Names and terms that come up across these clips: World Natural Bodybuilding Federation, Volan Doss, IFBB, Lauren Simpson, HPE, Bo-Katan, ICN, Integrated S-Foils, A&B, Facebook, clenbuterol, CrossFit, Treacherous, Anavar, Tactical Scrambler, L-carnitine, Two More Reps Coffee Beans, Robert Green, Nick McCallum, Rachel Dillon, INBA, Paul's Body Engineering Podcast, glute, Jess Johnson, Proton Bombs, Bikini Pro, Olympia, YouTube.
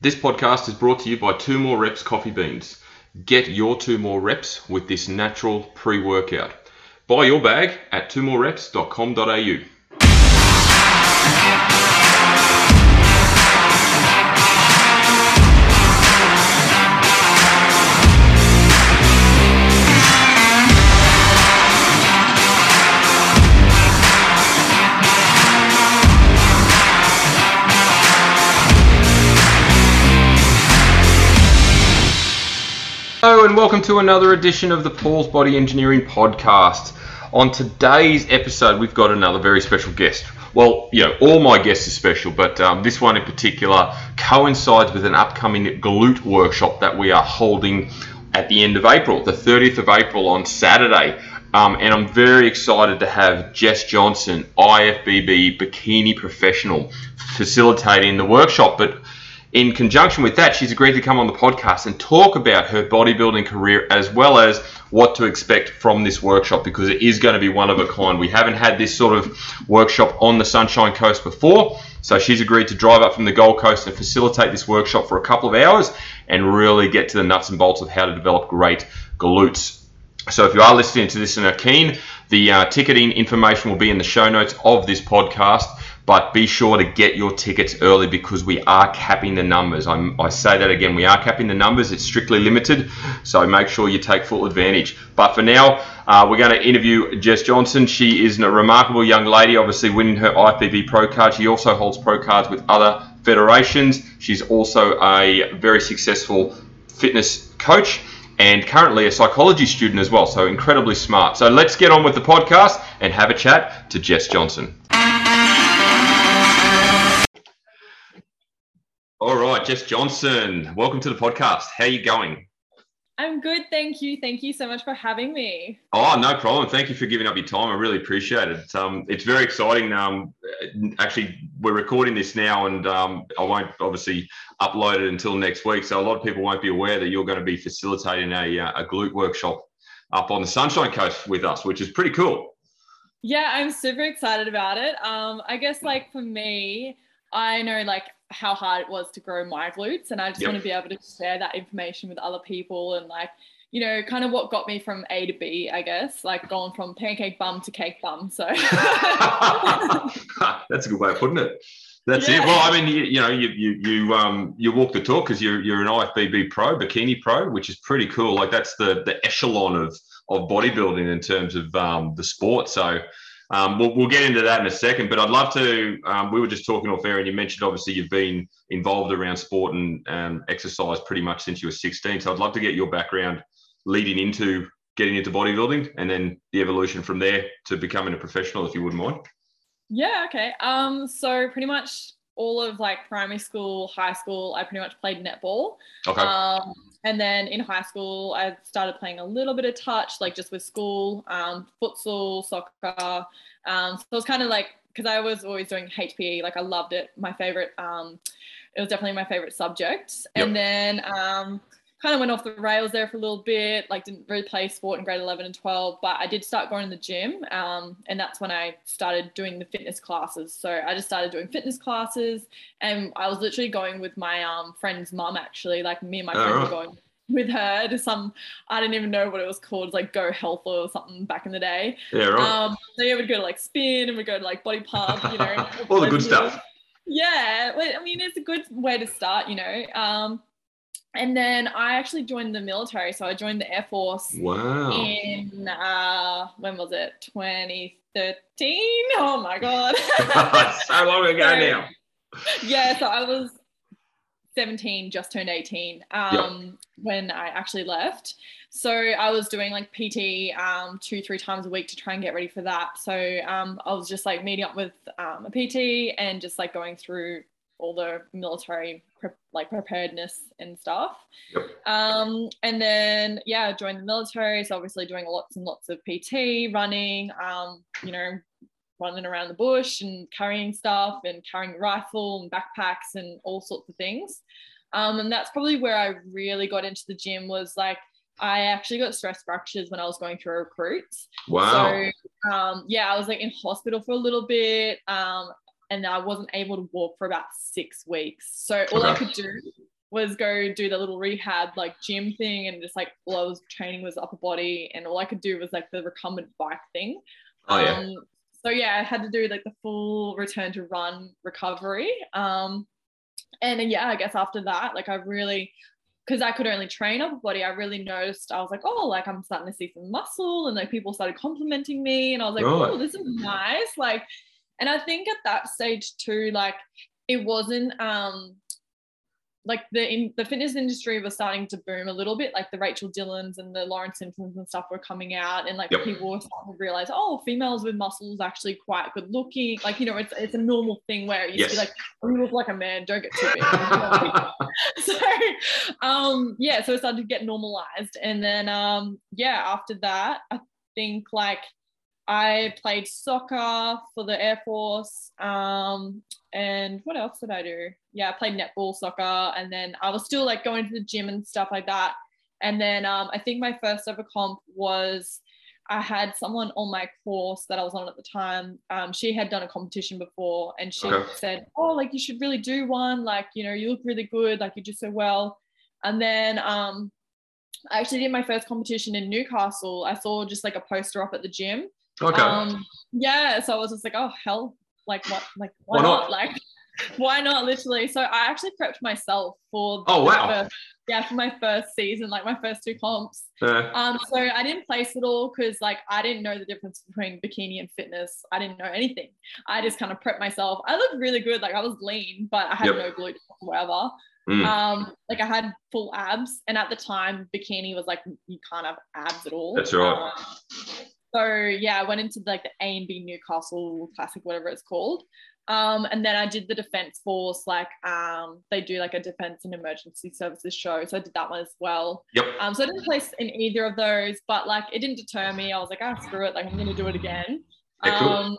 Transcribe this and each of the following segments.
This podcast is brought to you by Two More Reps Coffee Beans. Get your 2 more reps with this natural pre-workout. Buy your bag at twomorereps.com.au. Hello and welcome to another edition of the Paul's Body Engineering Podcast. On today's episode, we've got another very special guest. Well, you know, all my guests are special, but this one in particular coincides with an upcoming glute workshop that we are holding at the end of April, the 30th of April on Saturday. And I'm very excited to have Jess Johnson, IFBB bikini professional, facilitating the workshop. But in conjunction with that, she's agreed to come on the podcast and talk about her bodybuilding career as well as what to expect from this workshop, because it is going to be one of a kind. We haven't had this sort of workshop on the Sunshine Coast before, so she's agreed to drive up from the Gold Coast and facilitate this workshop for a couple of hours and really get to the nuts and bolts of how to develop great glutes. So if you are listening to this and are keen, the ticketing information will be in the show notes of this podcast. But be sure to get your tickets early because we are capping the numbers. I say that again, we are capping the numbers. It's strictly limited, so make sure you take full advantage. But for now, we're going to interview Jess Johnson. She is a remarkable young lady, obviously winning her IFBB Pro Card. She also holds Pro Cards with other federations. She's also a very successful fitness coach and currently a psychology student as well, so incredibly smart. So let's get on with the podcast and have a chat to Jess Johnson. All right, Jess Johnson, welcome to the podcast. How are you going? I'm good, thank you. Thank you so much for having me. Oh, no problem. Thank you for giving up your time. I really appreciate it. It's very exciting. Actually, we're recording this now and I won't obviously upload it until next week. So a lot of people won't be aware that you're going to be facilitating a glute workshop up on the Sunshine Coast with us, which is pretty cool. Yeah, I'm super excited about it. I guess like for me, I know like how hard it was to grow my glutes, and I just want to be able to share that information with other people and like, you know, kind of what got me from A to B, I guess, like going from pancake bum to cake bum. So that's a good way of putting it. That's it. Well, I mean, you walk the talk because you're an IFBB pro, bikini pro, which is pretty cool. Like that's the echelon of bodybuilding in terms of the sport. So we'll get into that in a second, but I'd love to, we were just talking off air and you mentioned obviously you've been involved around sport and exercise pretty much since you were 16. So I'd love to get your background leading into getting into bodybuilding and then the evolution from there to becoming a professional, if you wouldn't mind. Yeah, okay. So pretty much all of like primary school, high school, I pretty much played netball. Okay. And then in high school, I started playing a little bit of touch, like just with school, futsal, soccer. So it was kind of like, because I was always doing HPE, like I loved it. My favorite, it was definitely my favorite subject. Yep. And then kind of went off the rails there for a little bit, like didn't really play sport in grade 11 and 12, but I did start going to the gym. And that's when I started doing the fitness classes. So I just started doing fitness classes and I was literally going with my friend's mum, actually, like me and my friend were going with her to some, I didn't even know what it was called, like Go Health or something back in the day. Yeah, right. So yeah, we'd go to like spin and we'd go to like body pump, you know. All the good stuff. Yeah, I mean, it's a good way to start, you know. And then I actually joined the military. So I joined the Air Force in, when was it? 2013. Oh my God. So long ago now. Yeah. So I was 17, just turned 18 when I actually left. So I was doing like PT 2-3 times a week to try and get ready for that. So I was just like meeting up with a PT and just like going through all the military preparedness and stuff. Yep. And then, yeah, I joined the military. So obviously doing lots and lots of PT, running, you know, running around the bush and carrying stuff and carrying a rifle and backpacks and all sorts of things. And that's probably where I really got into the gym was like, I actually got stress fractures when I was going through recruits. Wow. So, yeah, I was like in hospital for a little bit. And I wasn't able to walk for about 6 weeks. So all I could do was go do the little rehab like gym thing, and just like all I was training was upper body, and all I could do was like the recumbent bike thing. Oh, yeah. So yeah, I had to do like the full return to run recovery. And then, yeah, I guess after that, like I really, because I could only train upper body, I really noticed, I was like, oh, like I'm starting to see some muscle, and like people started complimenting me, and I was like, right. Oh, this is nice. Like, and I think at that stage too, like it wasn't, like the fitness industry was starting to boom a little bit, like the Rachel Dillons and the Lauren Simpsons and stuff were coming out, and like yep. people were starting to realize, oh, females with muscles actually quite good looking, like, you know, it's a normal thing where it used yes. to be like, oh, you look like a man, don't get too big. So yeah, so it started to get normalized. And then yeah, after that, I think like I played soccer for the Air Force, and what else did I do? Yeah, I played netball, soccer, and then I was still like going to the gym and stuff like that. And then I think my first ever comp was, I had someone on my course that I was on at the time. She had done a competition before, and she okay. said, oh, like you should really do one. Like, you know, you look really good. Like you do so well. And then I actually did my first competition in Newcastle. I saw just like a poster up at the gym. Okay. Yeah. So I was just like, oh, hell. Like what? Like why not? Like why not? Literally. So I actually prepped myself for for my first season, like my first two comps. So I didn't place at all because like I didn't know the difference between bikini and fitness. I didn't know anything. I just kind of prepped myself. I looked really good. Like I was lean, but I had no glutes whatsoever. Mm. Like I had full abs, and at the time bikini was like you can't have abs at all. That's right. So yeah, I went into like the A&B Newcastle Classic, whatever it's called. And then I did the Defence Force, like they do like a Defence and Emergency Services show. So I did that one as well. Yep. So I didn't place in either of those, but like it didn't deter me. I was like, ah, screw it. Like I'm going to do it again. Yeah, cool.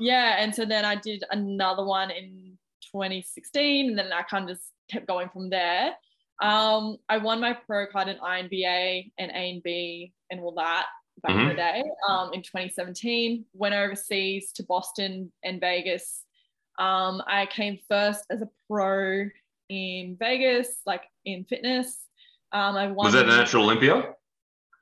Yeah. And so then I did another one in 2016, and then I kind of just kept going from there. I won my pro card in INBA and A&B and all that. Back in the day, in 2017, went overseas to Boston and Vegas. I came first as a pro in Vegas, like in fitness. I won. Was that Natural Olympia?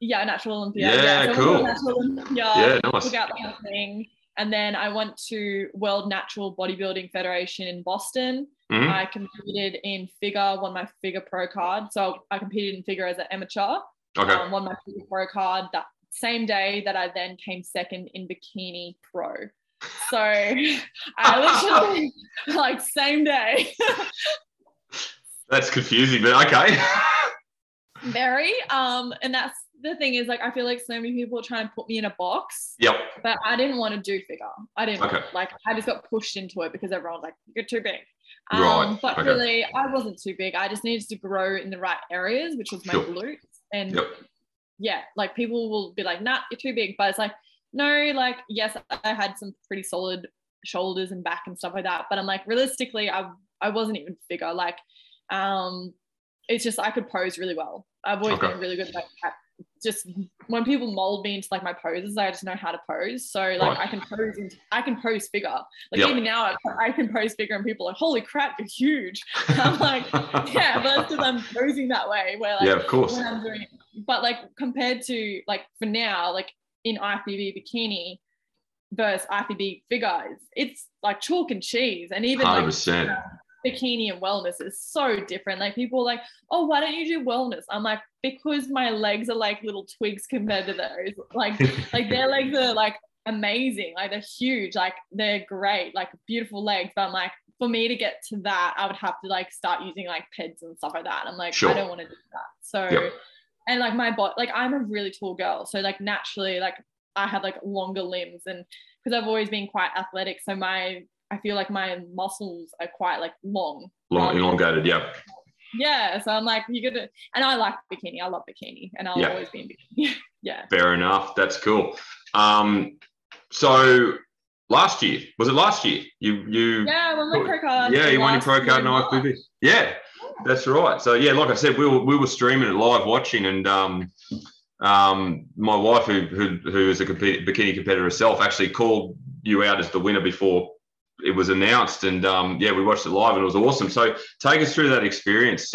Yeah, Natural Olympia. Yeah, so cool. Natural Olympia, yeah, nice. Took out that thing. And then I went to World Natural Bodybuilding Federation in Boston. Mm-hmm. I competed in figure, won my figure pro card. So I competed in figure as an amateur. Okay. Won my figure pro card. That same day that I then came second in bikini pro. So I literally like same day. That's confusing, but okay. Very. And that's the thing is like, I feel like so many people try and put me in a box. Yep. But I didn't want to do figure. I didn't like, I just got pushed into it because everyone's like, you're too big. Right. But really I wasn't too big. I just needed to grow in the right areas, which was my glutes and yeah, like people will be like, nah, you're too big. But it's like, no, like, yes, I had some pretty solid shoulders and back and stuff like that. But I'm like, realistically, I wasn't even figure. Like, it's just I could pose really well. I've always been really good at like, just when people mold me into like my poses, I just know how to pose. So like I can pose figure. Like even now I can pose figure and people are like, holy crap, you're huge. I'm like, yeah, but that's because I'm posing that way where like of course. When I'm doing it. But like compared to like for now, like in IFBB bikini versus IFBB figures, it's like chalk and cheese. And even 100%. Like bikini and wellness is so different. Like people are like, oh, why don't you do wellness? I'm like, because my legs are like little twigs compared to those. Like like their legs are like amazing, like they're huge, like they're great, like beautiful legs. But I'm like, for me to get to that, I would have to like start using like peds and stuff like that. I'm like, I don't want to do that. So and like my body, like I'm a really tall girl, so like naturally like I have like longer limbs, and because I've always been quite athletic, so I feel like my muscles are quite like long elongated. Yeah. So I'm like, you're gonna, and I like bikini. I love bikini, and I'll always be in bikini. Fair enough. That's cool. So was it last year? You I won my pro card. Yeah, you won your pro card in IFBB. Yeah, that's right. So yeah, like I said, we were streaming and live watching, and my wife who is a bikini competitor herself actually called you out as the winner before it was announced, and yeah, we watched it live and it was awesome. So take us through that experience.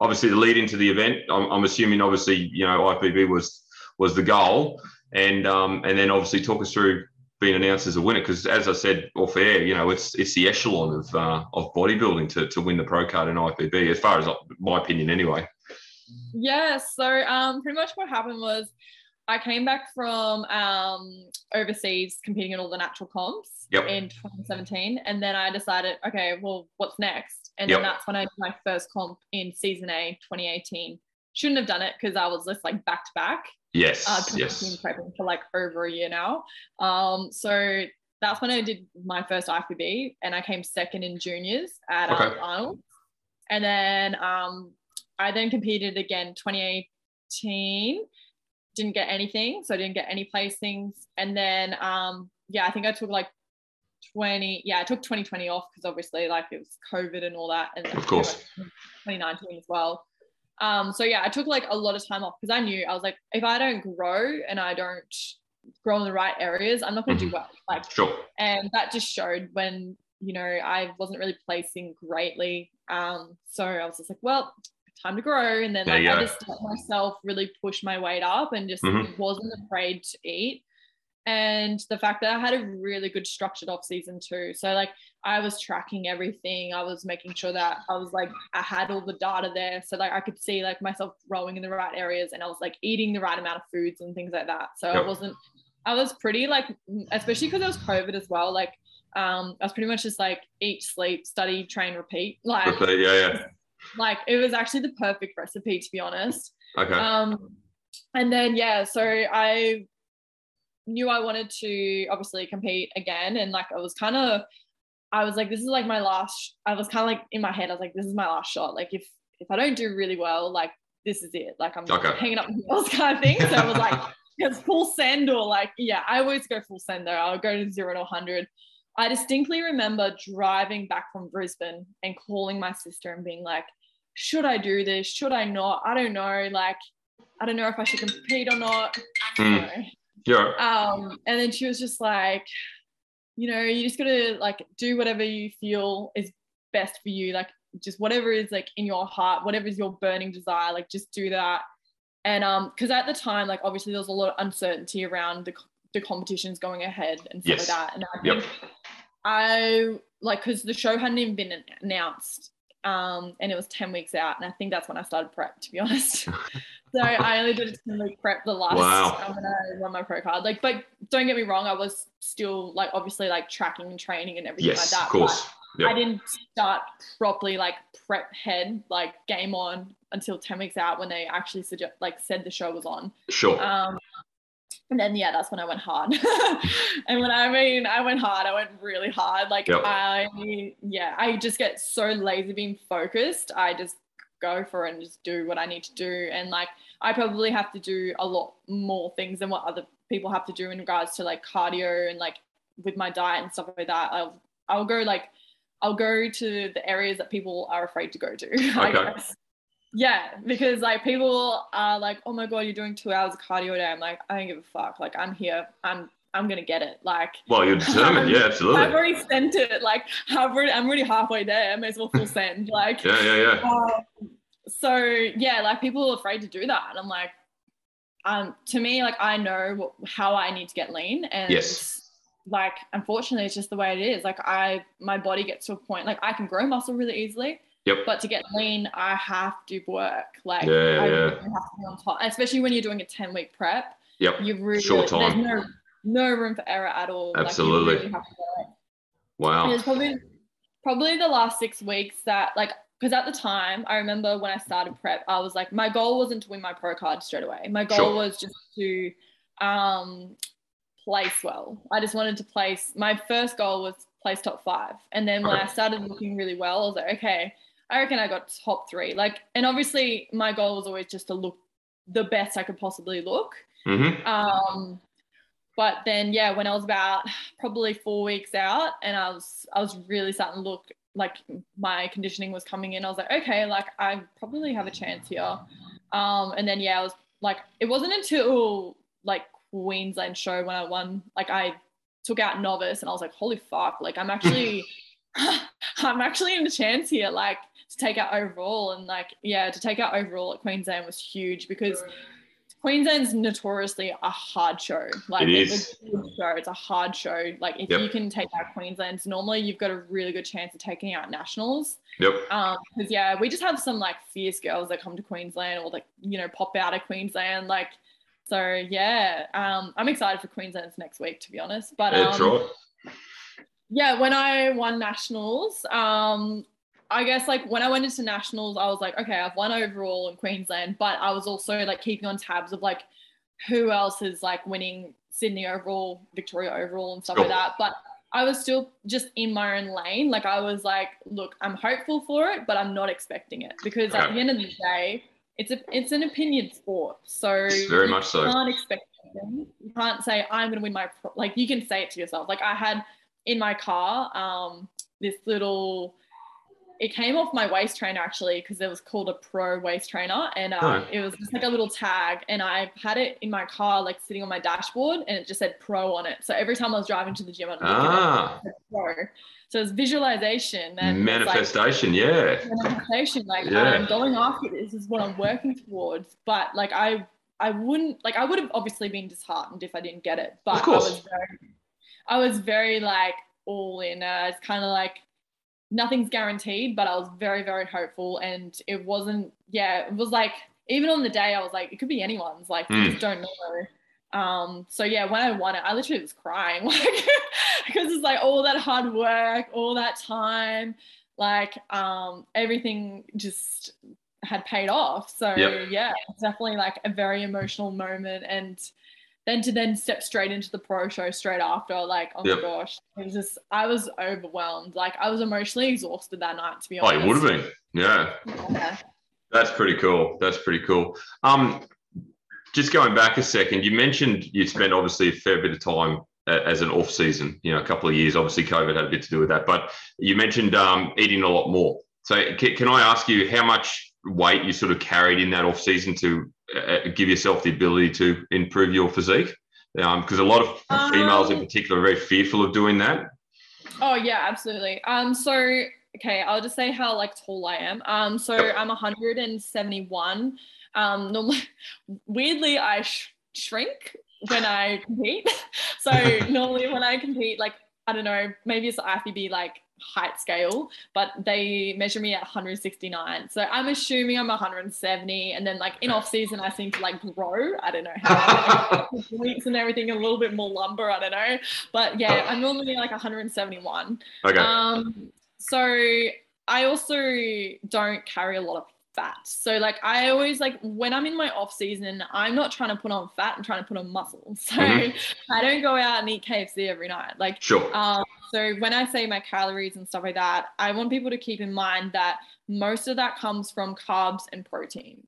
Obviously the lead into the event, I'm assuming obviously, you know, IFBB was the goal, and then obviously talk us through being announced as a winner, because as I said off air, you know, it's the echelon of bodybuilding to win the pro card in IFBB, as far as my opinion anyway. Yeah, so pretty much what happened was I came back from overseas competing in all the natural comps in 2017, and then I decided, okay, well, what's next? And then that's when I did my first comp in season A 2018. Shouldn't have done it because I was just like back to back. Yes, yes. I've been prepping for like over a year now. So that's when I did my first IFBB, and I came second in juniors at Arnold. And then I then competed again 2018, didn't get anything. So I didn't get any placings. And then, yeah, I think I took like 2020 off because obviously like it was COVID and all that. And of course, 2019 as well. So yeah, I took like a lot of time off because I knew, I was like, if I don't grow and I don't grow in the right areas, I'm not going to do well. Like, and that just showed when, you know, I wasn't really placing greatly. So I was just like, well, time to grow. And then like, I just let myself really push my weight up and just wasn't afraid to eat. And the fact that I had a really good structured off season too. So like I was tracking everything. I was making sure that I was like, I had all the data there. So like I could see like myself growing in the right areas, and I was like eating the right amount of foods and things like that. So I was pretty like, especially because it was COVID as well. Like I was pretty much just like eat, sleep, study, train, repeat. Like, like it was actually the perfect recipe, to be honest. And then, yeah, so I knew I wanted to obviously compete again, and like I was like, this is like my last, I was kind of like in my head, I was like, this is my last shot, like if I don't do really well, like this is it, like I'm hanging up with those kind of things. So I was like, it's full send, or like, yeah, I always go full send though. I'll go to 0 to 100. I distinctly remember driving back from Brisbane and calling my sister and being like, should I do this, should I not, I don't know, like I don't know if I should compete or not. And then she was just like, you know, you just gotta like do whatever you feel is best for you, like just whatever is like in your heart, whatever is your burning desire, like just do that. And because at the time, like obviously there was a lot of uncertainty around the competitions going ahead and stuff like that. And I think I like, because the show hadn't even been announced, and it was 10 weeks out, and I think that's when I started prep, to be honest. So I only did a 10-week prep the last time when I won my pro card. Like, but don't get me wrong, I was still like obviously like tracking and training and everything like that. Of course. Yep. I didn't start properly like prep head, like game on, until 10 weeks out when they actually said the show was on. And then yeah, that's when I went hard. And when I went hard, I went really hard. Like I just get so lazy being focused. I just go for it and just do what I need to do. And like I probably have to do a lot more things than what other people have to do in regards to like cardio and like with my diet and stuff like that. I'll go to the areas that people are afraid to go to. I guess. Yeah, because like people are like, oh my god, you're doing 2 hours of cardio a day. I'm like, I don't give a fuck, like I'm here, I'm gonna get it. Like, well, you're determined. Yeah, absolutely. I've already sent it, like I'm already halfway there, I may as well full send, like so yeah, like people are afraid to do that, and I'm like, to me, like I know how I need to get lean, and like unfortunately it's just the way it is. Like my body gets to a point, like I can grow muscle really easily. But to get lean, I have to work. Like, really have to be on top. Especially when you're doing a 10-week prep. You really, short time. There's no room for error at all. Absolutely. Like, you really have to work. Wow. And it's probably the last 6 weeks that, like, because at the time, I remember when I started prep, I was like, my goal wasn't to win my pro card straight away. My goal was just to place well. I just wanted to place. My first goal was place top 5. And then when I started looking really well, I was like, okay, I reckon I got top 3. Like, and obviously my goal was always just to look the best I could possibly look. But then, yeah, when I was about probably 4 weeks out, and I was really starting to look like my conditioning was coming in, I was like, okay, like I probably have a chance here. And then, yeah, I was like, it wasn't until like Queensland show when I won, like I took out novice, and I was like, holy fuck, like I'm actually in a chance here, like to take out overall. And like, yeah, to take out overall at Queensland was huge, because Queensland's notoriously a hard show. Like it's a hard show. Like if you can take out Queensland's, normally you've got a really good chance of taking out nationals. Yep. Because we just have some like fierce girls that come to Queensland, or like, you know, pop out of Queensland. Like, so yeah, I'm excited for Queensland's next week, to be honest. But yeah, when I won nationals, I guess like when I went into nationals, I was like, okay, I've won overall in Queensland, but I was also like keeping on tabs of like who else is like winning Sydney overall, Victoria overall, and stuff like that. But I was still just in my own lane. Like I was like, look, I'm hopeful for it, but I'm not expecting it, because at the end of the day, it's an opinion sport. So very much so. You can't expect anything. You can't say I'm going to win my like. You can say it to yourself. Like I had in my car this little. It came off my waist trainer actually, because it was called a pro waist trainer, and it was just like a little tag, and I had it in my car like sitting on my dashboard, and it just said pro on it. So every time I was driving to the gym, I'd look at it, pro. So it's visualization and manifestation, like, manifestation, like I'm going after this, is what I'm working towards. But like I wouldn't like I would have obviously been disheartened if I didn't get it, but I was very like all in. It's kind of like nothing's guaranteed, but I was very, very hopeful. And it wasn't, it was like, even on the day I was like, it could be anyone's, like, you just don't know. So yeah, when I won it, I literally was crying, like, because it's like all that hard work, all that time, like, everything just had paid off. So yeah, it's definitely like a very emotional moment. And then to then step straight into the pro show straight after, like, oh my gosh, it was just, I was overwhelmed. Like I was emotionally exhausted that night, to be honest. Oh, you would have been. Yeah. That's pretty cool. Just going back a second, you mentioned you spent obviously a fair bit of time as an off season, you know, a couple of years, obviously COVID had a bit to do with that, but you mentioned eating a lot more. So can I ask you how much weight you sort of carried in that off season to give yourself the ability to improve your physique, because a lot of females in particular are very fearful of doing that. Oh yeah, absolutely. So okay, I'll just say how like tall I am. So I'm 171. Normally, weirdly, I shrink when I compete. So normally when I compete, like I don't know, maybe it's the IFBB like height scale, but they measure me at 169, so I'm assuming I'm 170, and then like in off season I seem to like grow, I don't know how, like, weeks and everything, a little bit more lumber, I don't know, but yeah, I'm normally like 171. Okay. So I also don't carry a lot of fat, so like I always like when I'm in my off season I'm not trying to put on fat, I'm trying to put on muscle, so I don't go out and eat KFC every night, like so when I say my calories and stuff like that, I want people to keep in mind that most of that comes from carbs and protein.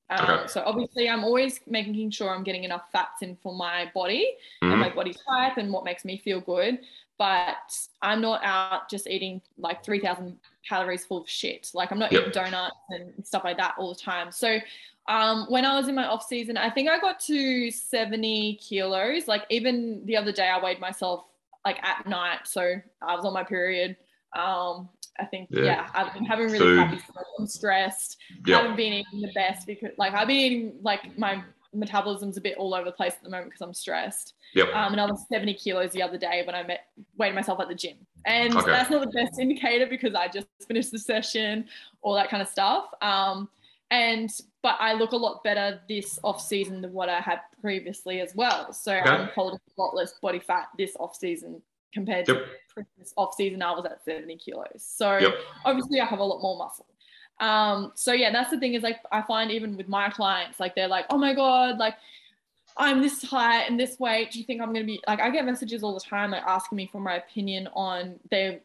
So obviously I'm always making sure I'm getting enough fats in for my body and my body type and what makes me feel good. But I'm not out just eating like 3,000 calories full of shit. Like I'm not eating donuts and stuff like that all the time. So when I was in my off season, I think I got to 70 kilos. Like even the other day I weighed myself like at night, so I was on my period. I think I've been having really crappy stuff. I'm stressed. Haven't been eating the best, because like I've been eating like my metabolism's a bit all over the place at the moment because I'm stressed. And I was 70 kilos the other day when I weighed myself at the gym, and that's not the best indicator because I just finished the session, all that kind of stuff. But I look a lot better this off season than what I had previously as well. So I'm holding a lot less body fat this off season compared to previous off season. I was at 70 kilos. So obviously I have a lot more muscle. So yeah, that's the thing is like, I find even with my clients, like they're like, oh my God, like I'm this height and this weight. Do you think I'm going to be like, I get messages all the time, like asking me for my opinion on their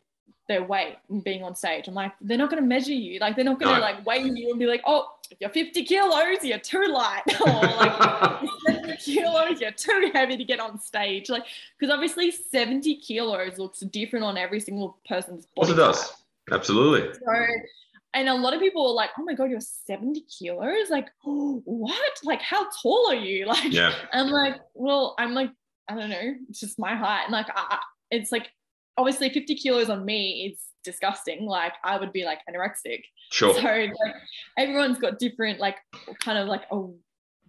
weight and being on stage. I'm like, they're not going to measure you. Like they're not going to like weigh you and be like, oh, you're 50 kilos, you're too light, or like you're 70 kilos, you're too heavy to get on stage. Like, because obviously 70 kilos looks different on every single person's body. It does. Absolutely. So, and a lot of people are like, oh my God, you're 70 kilos? Like, oh, what? Like, how tall are you? Like, I'm like, well, I'm like, I don't know, it's just my height. And like, it's like, obviously 50 kilos on me is disgusting. Like I would be like anorexic. Sure. So like, everyone's got different, like kind of like a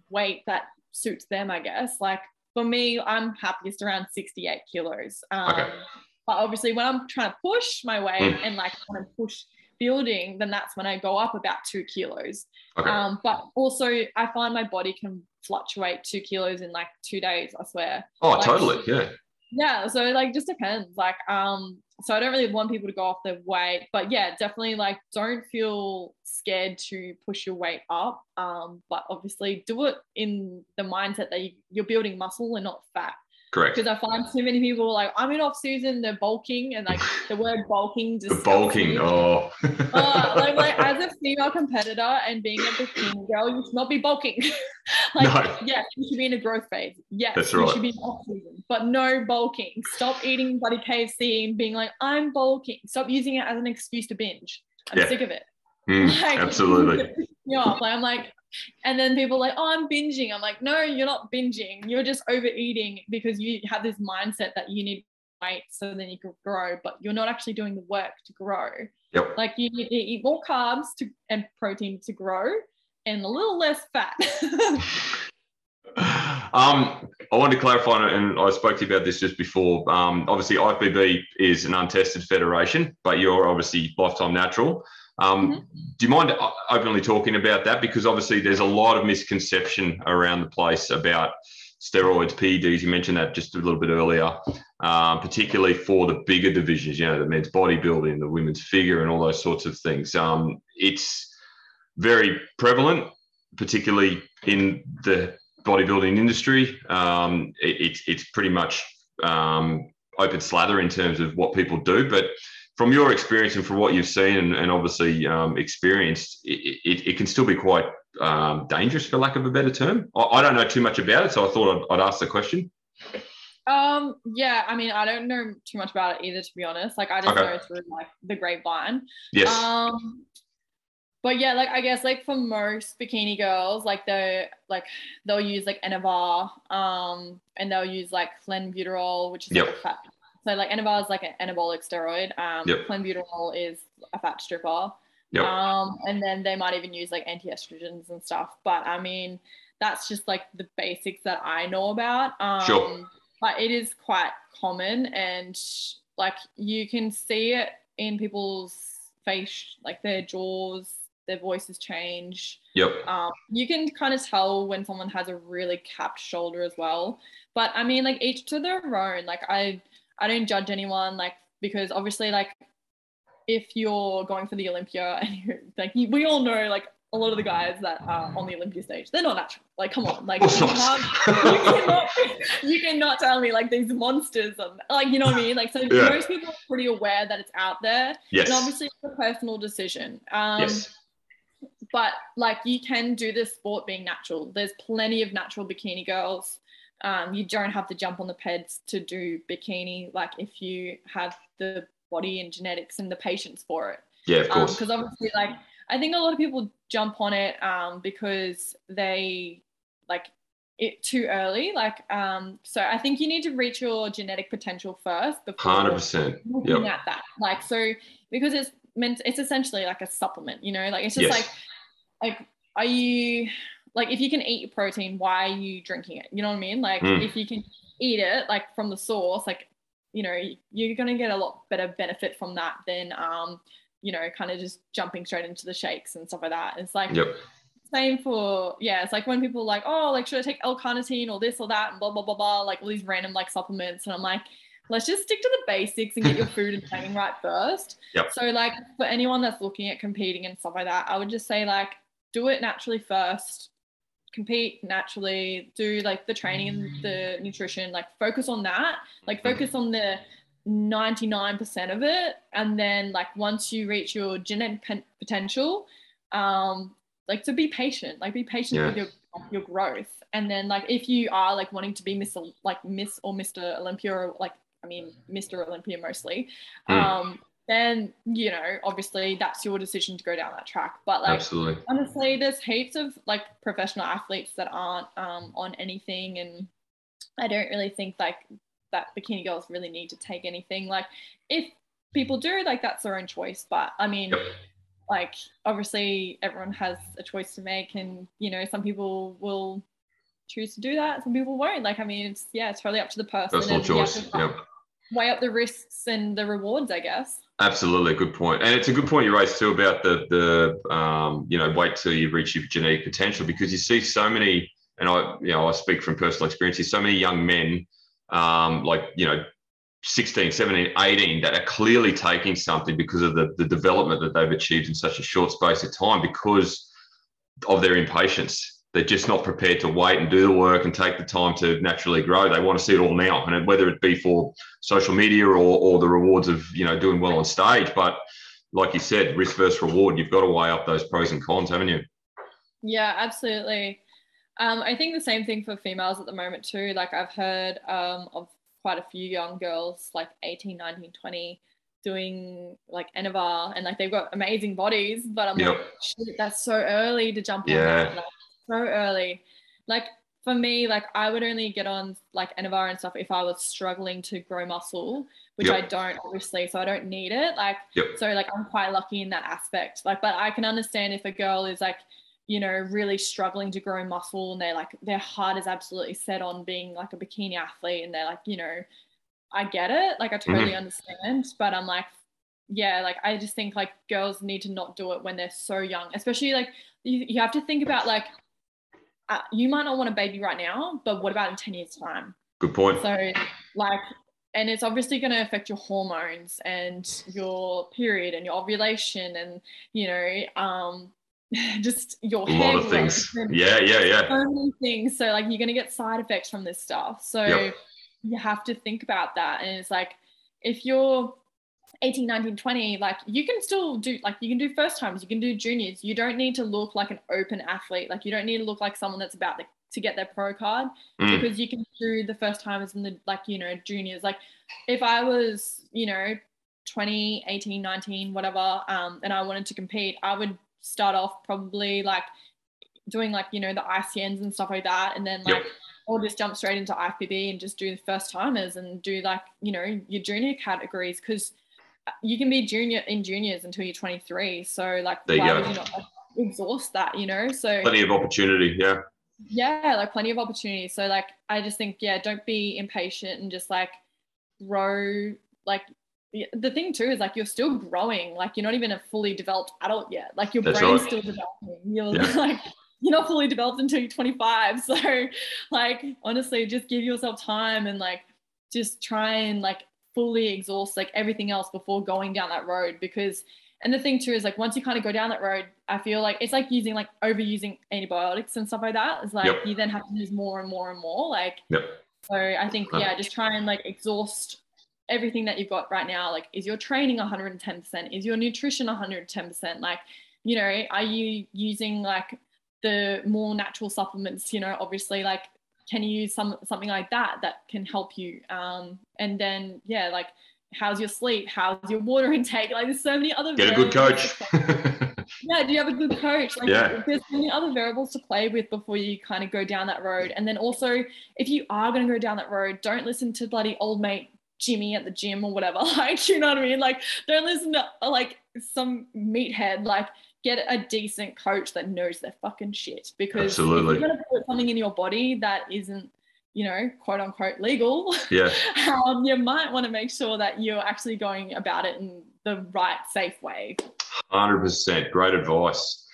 weight that suits them, I guess. Like for me, I'm happiest around 68 kilos. Okay. But obviously when I'm trying to push my weight and like when I'm push building, then that's when I go up about 2 kilos. Okay. But also I find my body can fluctuate 2 kilos in like 2 days, I swear. Oh, like, totally. Yeah. Yeah, so like just depends, like so I don't really want people to go off their weight, but yeah, definitely like don't feel scared to push your weight up, but obviously do it in the mindset that you're building muscle and not fat. Correct. Because I find too many people like, I'm in off season, they're bulking, and like the word bulking just bulking. Oh, like as a female competitor and being a bikini girl, you should not be bulking. Like no. Yes, you should be in a growth phase. Yes, that's right. You should be in off season, but no bulking. Stop eating bloody KFC and being like, I'm bulking. Stop using it as an excuse to binge. I'm sick of it. Mm, like, absolutely. Yeah, like I'm like. And then people are like, oh, I'm binging. I'm like, no, you're not binging. You're just overeating because you have this mindset that you need weight so then you can grow, but you're not actually doing the work to grow. Yep. Like you need to eat more carbs and protein to grow and a little less fat. I wanted to clarify, and I spoke to you about this just before. Obviously, IFBB is an untested federation, but you're obviously Lifetime Natural. Do you mind openly talking about that? Because obviously there's a lot of misconception around the place about steroids, PEDs. You mentioned that just a little bit earlier, particularly for the bigger divisions, you know, the men's bodybuilding, the women's figure and all those sorts of things. It's very prevalent, particularly in the bodybuilding industry. It's pretty much open slather in terms of what people do, but from your experience and from what you've seen and obviously experienced, it can still be quite dangerous, for lack of a better term. I don't know too much about it, so I thought I'd ask the question. Yeah, I mean, I don't know too much about it either, to be honest. Like, I just know through, like, the grapevine. Yes. But, yeah, like, I guess, like, for most bikini girls, like, they'll use, like, Anavar and they'll use, like, clenbuterol, which is like a fat. So like Anavar is like an anabolic steroid. Clenbuterol is a fat stripper. And then they might even use like anti-estrogens and stuff. But I mean, that's just like the basics that I know about. But it is quite common, and like you can see it in people's face, like their jaws, their voices change. You can kind of tell when someone has a really capped shoulder as well. But I mean, like each to their own. Like I don't judge anyone, like, because obviously, like, if you're going for the Olympia, and you're, like, we all know, like, a lot of the guys that are on the Olympia stage, they're not natural. Like, come on. Like, you cannot tell me, like, these monsters. And, like, you know what I mean? Like, so most people are pretty aware that it's out there. Yes. And obviously, it's a personal decision. But, like, you can do this sport being natural. There's plenty of natural bikini girls. You don't have to jump on the peds to do bikini, like if you have the body and genetics and the patience for it. Yeah, of course. Because obviously, like, I think a lot of people jump on it because they like it too early. Like, so I think you need to reach your genetic potential first before 100%. Looking at that. Like, so because it's essentially like a supplement, you know, like it's just like are you. Like, if you can eat your protein, why are you drinking it? You know what I mean? Like, if you can eat it, like, from the source, like, you know, you're going to get a lot better benefit from that than, you know, kind of just jumping straight into the shakes and stuff like that. It's like same for, it's like when people are like, oh, like, should I take L-carnitine or this or that and blah, blah, blah, blah, like all these random, like, supplements. And I'm like, let's just stick to the basics and get your food and training right first. So, like, for anyone that's looking at competing and stuff like that, I would just say, like, do it naturally first. Compete naturally, do like the training and the nutrition, like focus on that, like focus on the 99% of it, and then like once you reach your genetic potential, like to be patient, with your growth. And then like if you are like wanting to be Miss or Mr. Olympia, or like I mean Mr. Olympia mostly, then, you know, obviously that's your decision to go down that track. But, like, honestly, there's heaps of, like, professional athletes that aren't on anything. And I don't really think, like, that bikini girls really need to take anything. Like, if people do, like, that's their own choice. But I mean, like, obviously everyone has a choice to make, and, you know, some people will choose to do that, some people won't. Like, I mean, it's, yeah, it's totally up to the person. Personal choice. Yep. Weigh up the risks and the rewards, I guess. Absolutely, good point. And it's a good point you raised too about the you know, wait till you reach your genetic potential, because you see so many, and I speak from personal experience, so many young men, like, you know, 16, 17, 18, that are clearly taking something because of the development that they've achieved in such a short space of time, because of their impatience. They're just not prepared to wait and do the work and take the time to naturally grow. They want to see it all now, and whether it be for social media or the rewards of, you know, doing well on stage. But like you said, risk versus reward, you've got to weigh up those pros and cons, haven't you? Yeah, absolutely. I think the same thing for females at the moment too. Like, I've heard of quite a few young girls, like 18, 19, 20, doing like NVA, and like they've got amazing bodies, but I'm like, shit, that's so early to jump on that. So early. Like, for me, like, I would only get on like NVA and stuff if I was struggling to grow muscle, which I don't, obviously, so I don't need it. Like, so like, I'm quite lucky in that aspect. Like, but I can understand if a girl is like, you know, really struggling to grow muscle, and they're like, their heart is absolutely set on being like a bikini athlete, and they're like, you know, I get it. Like, I totally understand. But I'm like, yeah, like, I just think like girls need to not do it when they're so young, especially like you have to think about like, you might not want a baby right now, but what about in 10 years' time? Good point. So, like, and it's obviously going to affect your hormones and your period and your ovulation and, you know, just your hair. A lot of things. Yeah. So many things. So, like, you're going to get side effects from this stuff. So you have to think about that. And it's like, if you're 18, 19, 20, like, you can still do, like, you can do first times, you can do juniors. You don't need to look like an open athlete. Like, you don't need to look like someone that's about to get their pro card, because you can do the first timers and the, like, you know, juniors. Like, if I was, you know, 20, 18, 19, whatever, and I wanted to compete, I would start off probably like doing like, you know, the ICNs and stuff like that, and then like, or just jump straight into IFBB and just do the first timers and do like, you know, your junior categories, because you can be junior in juniors until you're 23. So like, why would you not exhaust that, you know? So plenty of opportunity. Yeah, like plenty of opportunity. So like, I just think, yeah, don't be impatient and just like grow. Like, the thing too is like, you're still growing. Like, you're not even a fully developed adult yet. Like, your brain's still developing. You're like, you're not fully developed until you're 25. So like, honestly, just give yourself time and like, just try and like fully exhaust like everything else before going down that road. Because, and the thing too is like, once you kind of go down that road, I feel like it's like using, like, overusing antibiotics and stuff like that. It's like, you then have to use more and more and more. Like, so I think, just try and like exhaust everything that you've got right now. Like, is your training 110%? Is your nutrition 110%? Like, you know, are you using like the more natural supplements? You know, obviously, like, can you use something like that can help you? And then, yeah, like, how's your sleep? How's your water intake? Like, there's so many other variables. Get a good coach. Do you have a good coach? Like, there's so many other variables to play with before you kind of go down that road. And then also, if you are going to go down that road, don't listen to bloody old mate Jimmy at the gym or whatever. Like, you know what I mean? Like, don't listen to like some meathead. Like, get a decent coach that knows their fucking shit, because you're going to put something in your body that isn't, you know, quote unquote legal. Yeah. You might want to make sure that you're actually going about it in the right, safe way. 100%. Great advice.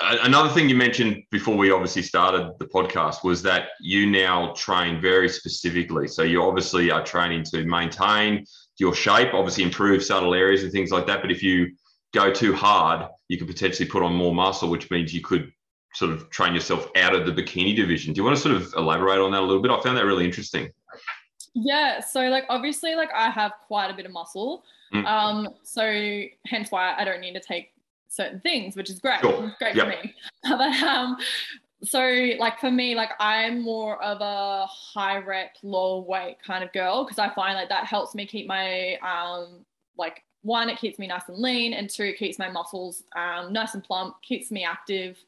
Another thing you mentioned before we obviously started the podcast was that you now train very specifically. So you obviously are training to maintain your shape, obviously improve subtle areas and things like that. But if you go too hard, you could potentially put on more muscle, which means you could sort of train yourself out of the bikini division. Do you want to sort of elaborate on that a little bit? I found that really interesting. Yeah, so like, obviously, like, I have quite a bit of muscle, so hence why I don't need to take certain things, which is great. Sure. It's great for me. But so like, for me, like, I'm more of a high rep, low weight kind of girl, because I find like that helps me keep my like, one, it keeps me nice and lean, and two, it keeps my muscles nice and plump, keeps me active.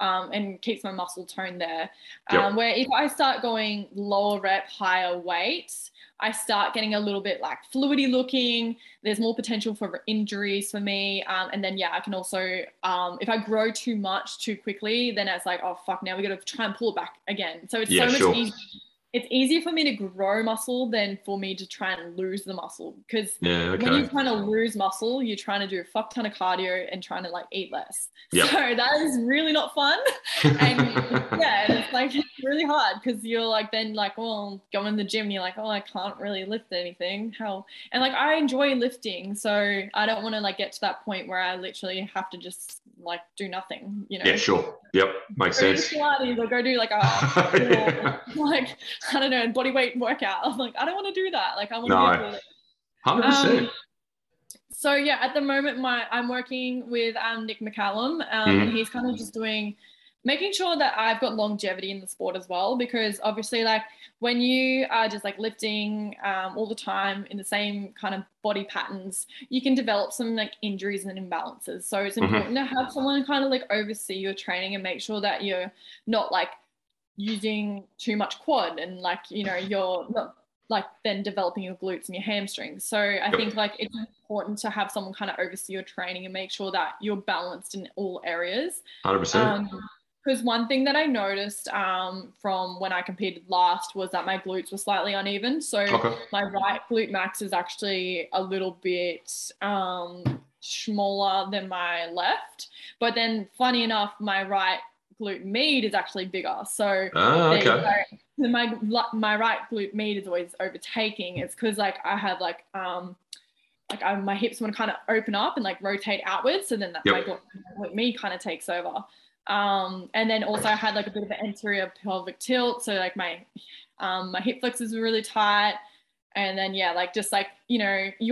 and keeps my muscle tone there. Where if I start going lower rep, higher weights, I start getting a little bit like fluidy looking. There's more potential for injuries for me. And then, yeah, I can also, if I grow too much too quickly, then it's like, oh, fuck, now we got to try and pull it back again. So it's so much easier. It's easier for me to grow muscle than for me to try and lose the muscle. Because when you're trying to lose muscle, you're trying to do a fuck ton of cardio and trying to like eat less. Yep. So that is really not fun. And it's like it's really hard because you're like then like, oh, go in the gym and you're like, oh, I can't really lift anything. How? And like I enjoy lifting. So I don't want to like get to that point where I literally have to just like do nothing, you know? Yeah, sure. Yep. Makes sense. Pilates or go do like a like, I don't know, body weight workout. I'm like, I don't want to do that. Like I want to do it. 100%. So yeah, at the moment I'm working with Nick McCallum. And he's kind of just making sure that I've got longevity in the sport as well, because obviously like when you are just like lifting all the time in the same kind of body patterns, you can develop some like injuries and imbalances. So it's important to have someone kind of like oversee your training and make sure that you're not like using too much quad and like, you know, you're not like then developing your glutes and your hamstrings. So I think like it's important to have someone kind of oversee your training and make sure that you're balanced in all areas. 100%. Because one thing that I noticed from when I competed last was that my glutes were slightly uneven. So my right glute max is actually a little bit smaller than my left. But then funny enough, my right glute med is actually bigger. So my right glute med is always overtaking. It's because like I have my hips want to kind of open up and like rotate outwards. So then that my glute med kind of takes over. And then also I had like a bit of an anterior pelvic tilt. So like my hip flexors were really tight. And then, you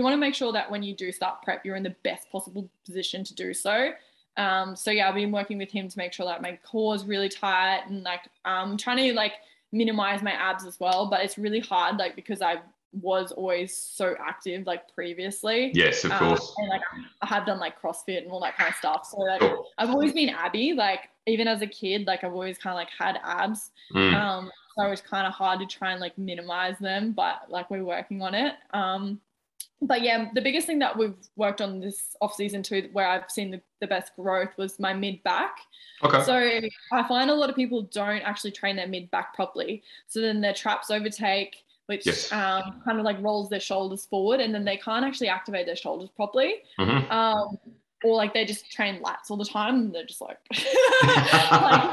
want to make sure that when you do start prep, you're in the best possible position to do so. I've been working with him to make sure that my core is really tight and like, trying to like minimize my abs as well, but it's really hard, like, because I was always so active like previously. Yes, of course. And like I have done like CrossFit and all that kind of stuff. So like I've always been abby, like even as a kid, like I've always kind of like had abs. So it was kind of hard to try and like minimize them, but like we're working on it. But yeah, the biggest thing that we've worked on this off season too, where I've seen the best growth, was my mid back. So I find a lot of people don't actually train their mid back properly. So then their traps overtake, which kind of like rolls their shoulders forward, and then they can't actually activate their shoulders properly. Or like they just train lats all the time and they're just like,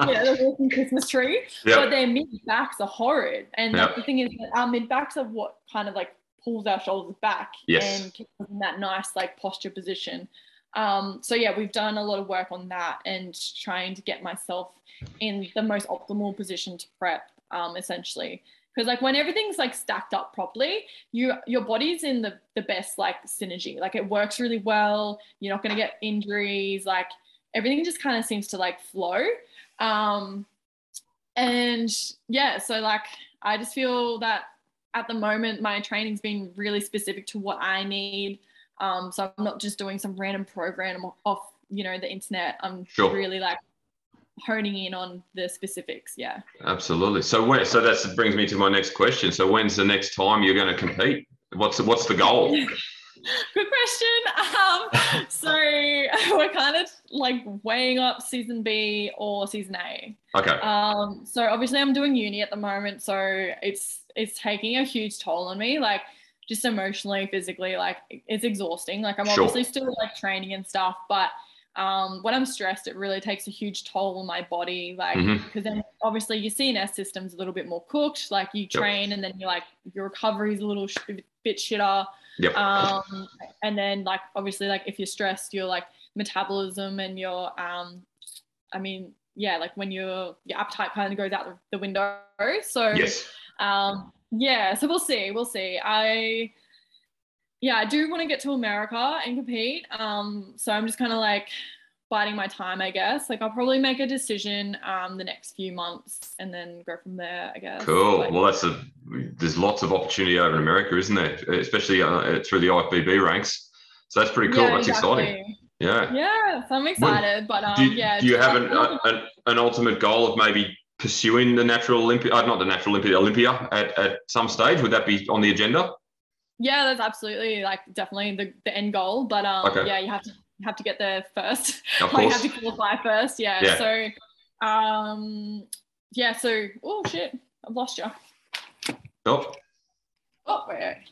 they're walking Christmas tree. But their mid-backs are horrid. And the thing is that our mid-backs are what kind of like pulls our shoulders back and keeps us in that nice like posture position. We've done a lot of work on that and trying to get myself in the most optimal position to prep, essentially. Because like when everything's like stacked up properly, your body's in the best like synergy. Like it works really well. You're not going to get injuries. Like everything just kind of seems to like flow. I just feel that at the moment my training's been really specific to what I need. So I'm not just doing some random program off, the internet. I'm really like honing in on the specifics. Absolutely. So that brings me to my next question. So when's the next time you're going to compete? What's the goal? Good question. We're kind of like weighing up season B or season A. Obviously I'm doing uni at the moment, so it's taking a huge toll on me, like just emotionally, physically, like it's exhausting. Like I'm obviously still like training and stuff, but when I'm stressed, it really takes a huge toll on my body. Like, because then obviously your CNS system's a little bit more cooked. Like you train and then you're like, your recovery's a little bit shitter. And then like, obviously like if you're stressed, your like metabolism and your, when your appetite kind of goes out the window. So, so we'll see. I do want to get to America and compete. So I'm just kind of like biding my time, I guess. Like I'll probably make a decision the next few months and then go from there, I guess. Cool. But, there's lots of opportunity over in America, isn't there? Especially through the IFBB ranks. So that's pretty cool. That's exciting. Yeah. Yeah. So I'm excited. Well, but do you have an ultimate goal of maybe pursuing the Olympia at some stage? Would that be on the agenda? Yeah, that's absolutely definitely the end goal. But yeah, you have to get there first. Of course. You have to qualify first. Yeah. Yeah. So oh shit, I've lost you. Oh wait.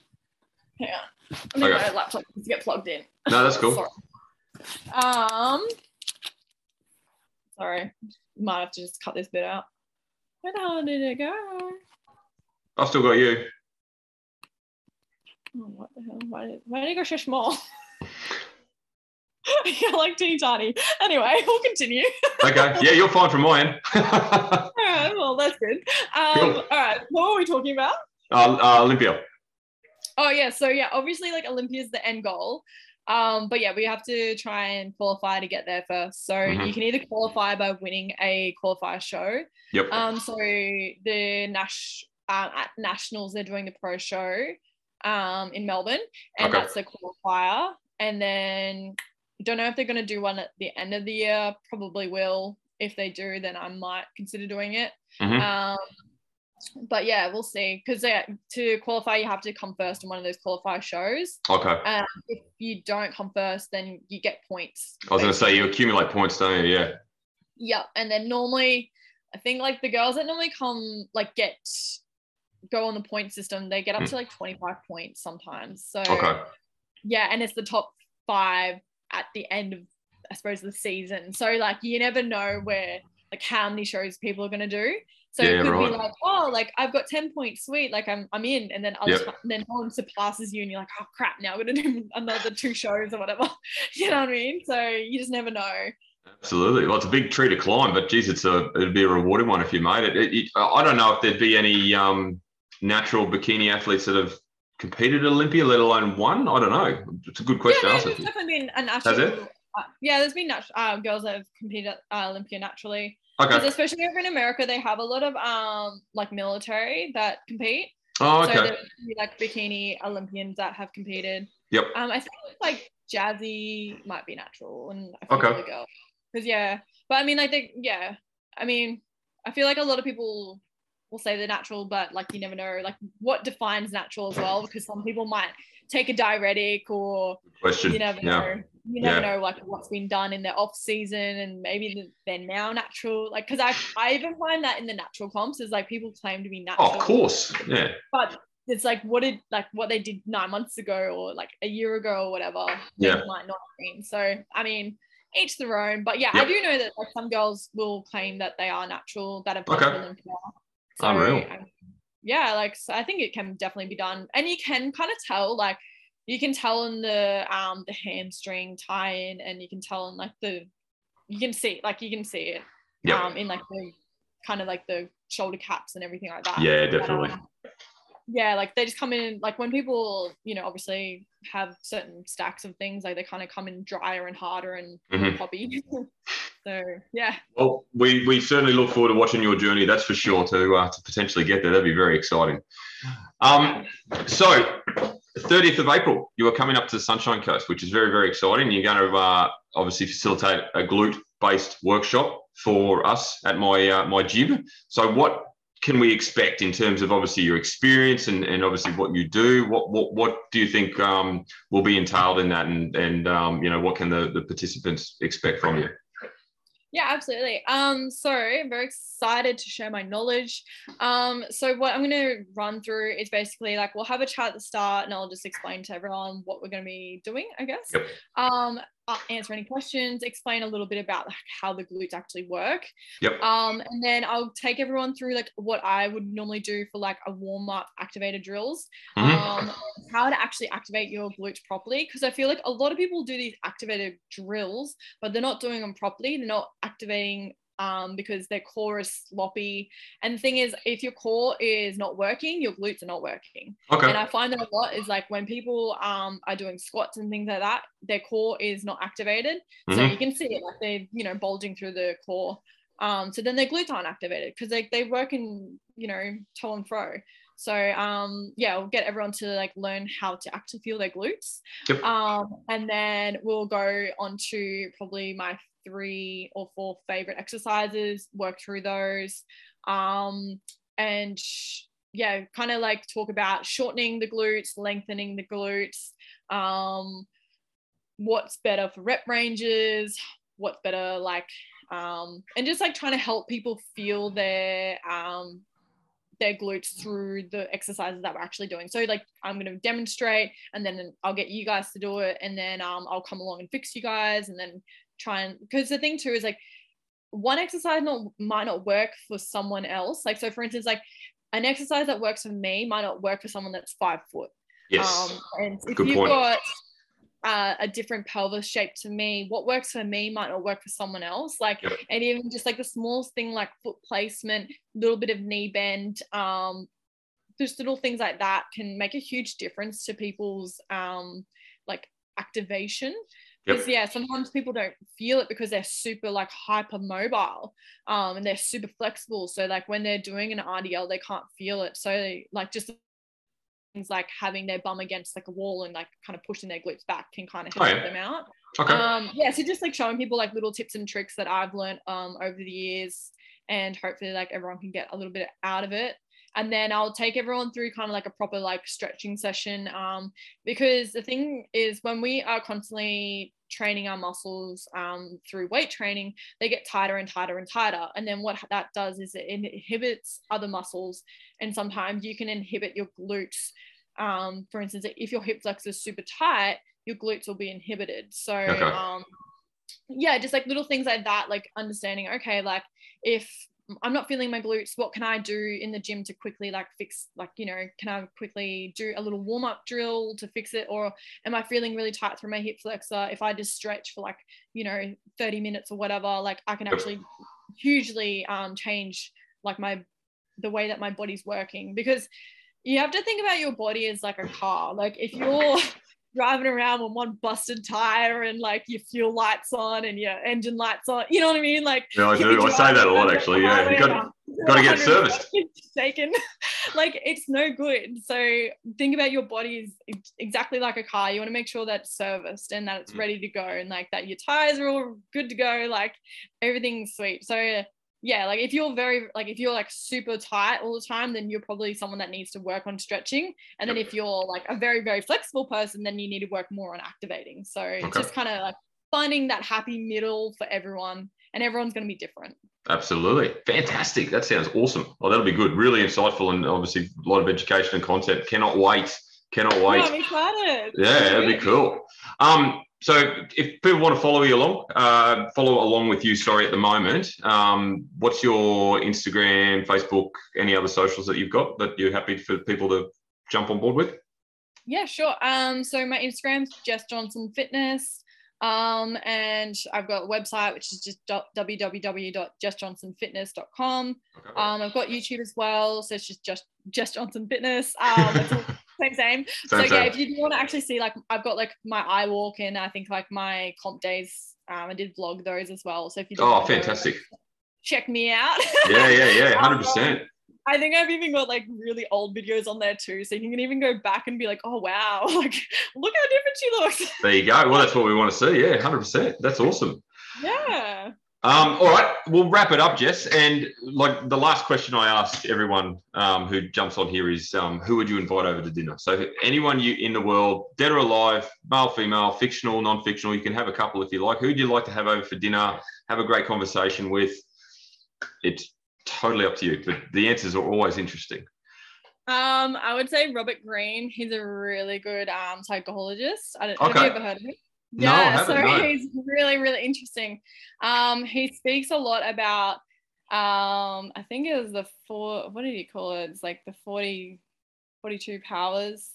Yeah. I mean, okay. My laptop needs to get plugged in. No, that's cool. Sorry. Sorry. Might have to just cut this bit out. Where the hell did it go? I've still got you. Oh, what the hell? Why did it go so small? You're like teeny tiny. Anyway, we'll continue. Okay. Yeah, you're fine from mine. All right. Well, that's good. Cool. All right. What were we talking about? Olympia. Oh, yeah. So, yeah, obviously, Olympia is the end goal. But, yeah, we have to try and qualify to get there first. So you can either qualify by winning a qualifier show. Yep. So the at Nationals, they're doing the pro show in Melbourne, and that's the qualifier. And then don't know if they're going to do one at the end of the year. Probably will. If they do, then I might consider doing it. But yeah, we'll see, because to qualify you have to come first in one of those qualifier shows. If you don't come first, then you get points. I was going to say, you accumulate points, don't you? Yeah And then normally I think the girls that normally come go on the point system, they get up to 25 points sometimes. So yeah, and it's the top 5 at the end of, I suppose, the season. So you never know where how many shows people are going to do. So it could be I've got 10 points, sweet, I'm in, and then then someone surpasses you and you're oh crap, now I'm going to do another 2 shows or whatever. You know what I mean? So you just never know. Absolutely. Well, it's a big tree to climb, but geez, it'd be a rewarding one if you made it. I don't know if there'd be any natural bikini athletes that have competed at Olympia, let alone won. I don't know. It's a good question. Yeah, there's definitely been a natural. Yeah, there's been girls that have competed at Olympia naturally. Because especially over in America, they have a lot of military that compete. Oh, okay. So there's bikini Olympians that have competed. Yep. I think Jazzy might be natural, and I think the girl. Because but I mean, I feel a lot of people will say they're natural, but you never know what defines natural as well, because some people might take a diuretic or you never know. You never know what's been done in the off season, and maybe they're now natural. Because I even find that in the natural comps is people claim to be natural. Oh, of course, yeah. But it's what they did 9 months ago or a year ago or whatever. Yeah, might not have been. So I mean, each their own. But yeah, I do know that some girls will claim that they are natural that have done them before. So, unreal. Yeah, so I think it can definitely be done, and you can kind of tell You can tell in the hamstring tie-in, and you can tell in you can see it in the kind of the shoulder caps and everything like that. Yeah, definitely. Yeah, they just come in when people obviously have certain stacks of things, they kind of come in drier and harder and poppy. So yeah. Well, we certainly look forward to watching your journey. That's for sure to potentially get there. That'd be very exciting. So. 30th of April, you are coming up to the Sunshine Coast, which is very, very exciting. You're going to obviously facilitate a glute-based workshop for us at my gym. So what can we expect in terms of obviously your experience and obviously what you do? What do you think will be entailed in that, and what can the participants expect from you? Yeah, absolutely. So I'm very excited to share my knowledge. So what I'm going to run through is basically we'll have a chat at the start, and I'll just explain to everyone what we're going to be doing, I guess. Yep. I'll answer any questions, explain a little bit about how the glutes actually work. Yep. And then I'll take everyone through what I would normally do for a warm-up activator drills. How to actually activate your glutes properly, because I feel a lot of people do these activator drills, but they're not doing them properly. They're not activating because their core is sloppy. And the thing is, if your core is not working, your glutes are not working. Okay. And I find that a lot is when people are doing squats and things like that, their core is not activated. So you can see it, they're bulging through the core. So then their glutes aren't activated because they work in toe and fro. So yeah, we'll get everyone to like learn how to actually feel their glutes. Yep. And then we'll go on to probably my 3 or 4 favorite exercises, work through those, and yeah, kind of like talk about shortening the glutes, lengthening the glutes, what's better for rep ranges, what's better, like, and just like trying to help people feel their glutes through the exercises that we're actually doing. So like I'm going to demonstrate, and then I'll get you guys to do it, and then I'll come along and fix you guys, and then try and, because the thing too is like one exercise might not work for someone else. Like, so for instance, like an exercise that works for me might not work for someone that's 5 foot. Yes. And if Good you've point. Got a different pelvis shape to me, what works for me might not work for someone else. Like, yep. And even just like the smallest thing, like foot placement, little bit of knee bend, just little things like that can make a huge difference to people's like activation. Because, yeah, sometimes people don't feel it because they're super, like, hypermobile, and they're super flexible. So, like, when they're doing an RDL, they can't feel it. So, like, just things like having their bum against, like, a wall and, like, kind of pushing their glutes back can kind of help them out. Okay. Yeah, so just, like, showing people, like, little tips and tricks that I've learned over the years, and hopefully, like, everyone can get a little bit out of it. And then I'll take everyone through kind of like a proper like stretching session, because the thing is when we are constantly training our muscles through weight training, they get tighter and tighter and tighter. And then what that does is it inhibits other muscles, and sometimes you can inhibit your glutes. For instance, if your hip flexor is super tight, your glutes will be inhibited. So yeah, just like little things like that, like understanding, okay, like if I'm not feeling my glutes, what can I do in the gym to quickly like fix, like, you know, can I quickly do a little warm-up drill to fix it? Or am I feeling really tight through my hip flexor? If I just stretch for like, you know, 30 minutes or whatever, like I can actually hugely change like the way that my body's working. Because you have to think about your body as like a car. Like if you're driving around with one busted tire and like your fuel lights on and your engine lights on, you know what I mean? Like, yeah, I say that a lot actually. Yeah, you got to get serviced. Taken, like it's no good. So think about your body is exactly like a car. You want to make sure that's serviced and that it's ready to go, and like that your tires are all good to go, like everything's sweet. So yeah, like if you're like super tight all the time, then you're probably someone that needs to work on stretching. And then if you're like a very, very flexible person, then you need to work more on activating. So it's just kind of like finding that happy middle for everyone, and everyone's going to be different. Absolutely. Fantastic. That sounds awesome. Oh, that'll be good. Really insightful, and obviously a lot of education and content. Cannot wait. No, I'm excited. Yeah, that'd be cool. So if people want to follow along with you, at the moment, what's your Instagram, Facebook, any other socials that you've got that you're happy for people to jump on board with? Yeah, sure. So my Instagram's Jess Johnson Fitness, and I've got a website, which is just www.jessjohnsonfitness.com. I've got YouTube as well, so it's just Jess Johnson Fitness. Same. Yeah, if you do want to actually see, like I've got like my eye walk, and I think like my comp days, I did vlog those as well, so if you do fantastic, check me out. yeah 100%. I think I've even got like really old videos on there too, so you can even go back and be like, oh wow, like look how different she looks. There you go. Well, that's what we want to see. Yeah, 100%. That's awesome. Yeah. All right, we'll wrap it up, Jess. And like the last question I asked everyone who jumps on here is, who would you invite over to dinner? So anyone in the world, dead or alive, male, female, fictional, non-fictional, you can have a couple if you like. Who would you like to have over for dinner? Have a great conversation with. It's totally up to you, but the answers are always interesting. I would say Robert Green. He's a really good psychologist. Have you ever heard of him? Yeah, he's really, really interesting. He speaks a lot about, I think it was what did he call it? It's like the 42 powers.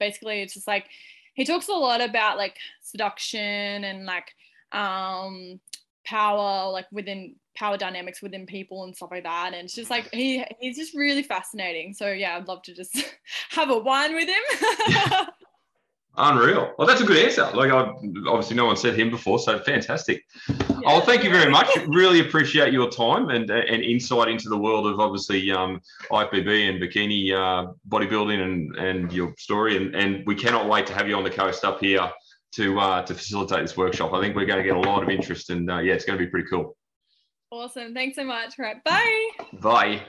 Basically, it's just like, he talks a lot about like seduction and like power, like within power dynamics within people and stuff like that. And it's just like, he's just really fascinating. So yeah, I'd love to just have a wine with him. Unreal. Well, that's a good answer. Like, obviously no one said him before, so fantastic. Yeah. Oh, thank you very much. Really appreciate your time and insight into the world of obviously IFBB and bikini bodybuilding and your story. And we cannot wait to have you on the coast up here to facilitate this workshop. I think we're going to get a lot of interest, and yeah, it's going to be pretty cool. Awesome. Thanks so much. All right. Bye. Bye.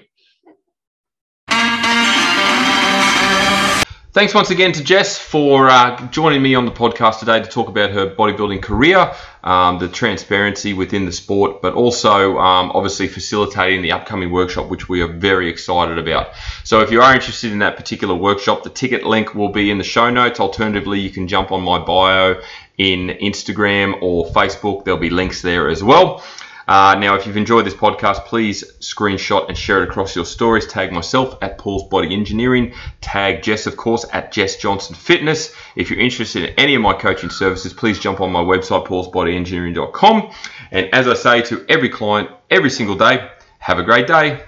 Thanks once again to Jess for joining me on the podcast today to talk about her bodybuilding career, the transparency within the sport, but also obviously facilitating the upcoming workshop, which we are very excited about. So if you are interested in that particular workshop, the ticket link will be in the show notes. Alternatively, you can jump on my bio in Instagram or Facebook. There'll be links there as well. Now, if you've enjoyed this podcast, please screenshot and share it across your stories. Tag myself at Paul's Body Engineering. Tag Jess, of course, at Jess Johnson Fitness. If you're interested in any of my coaching services, please jump on my website, paulsbodyengineering.com. And as I say to every client every single day, have a great day.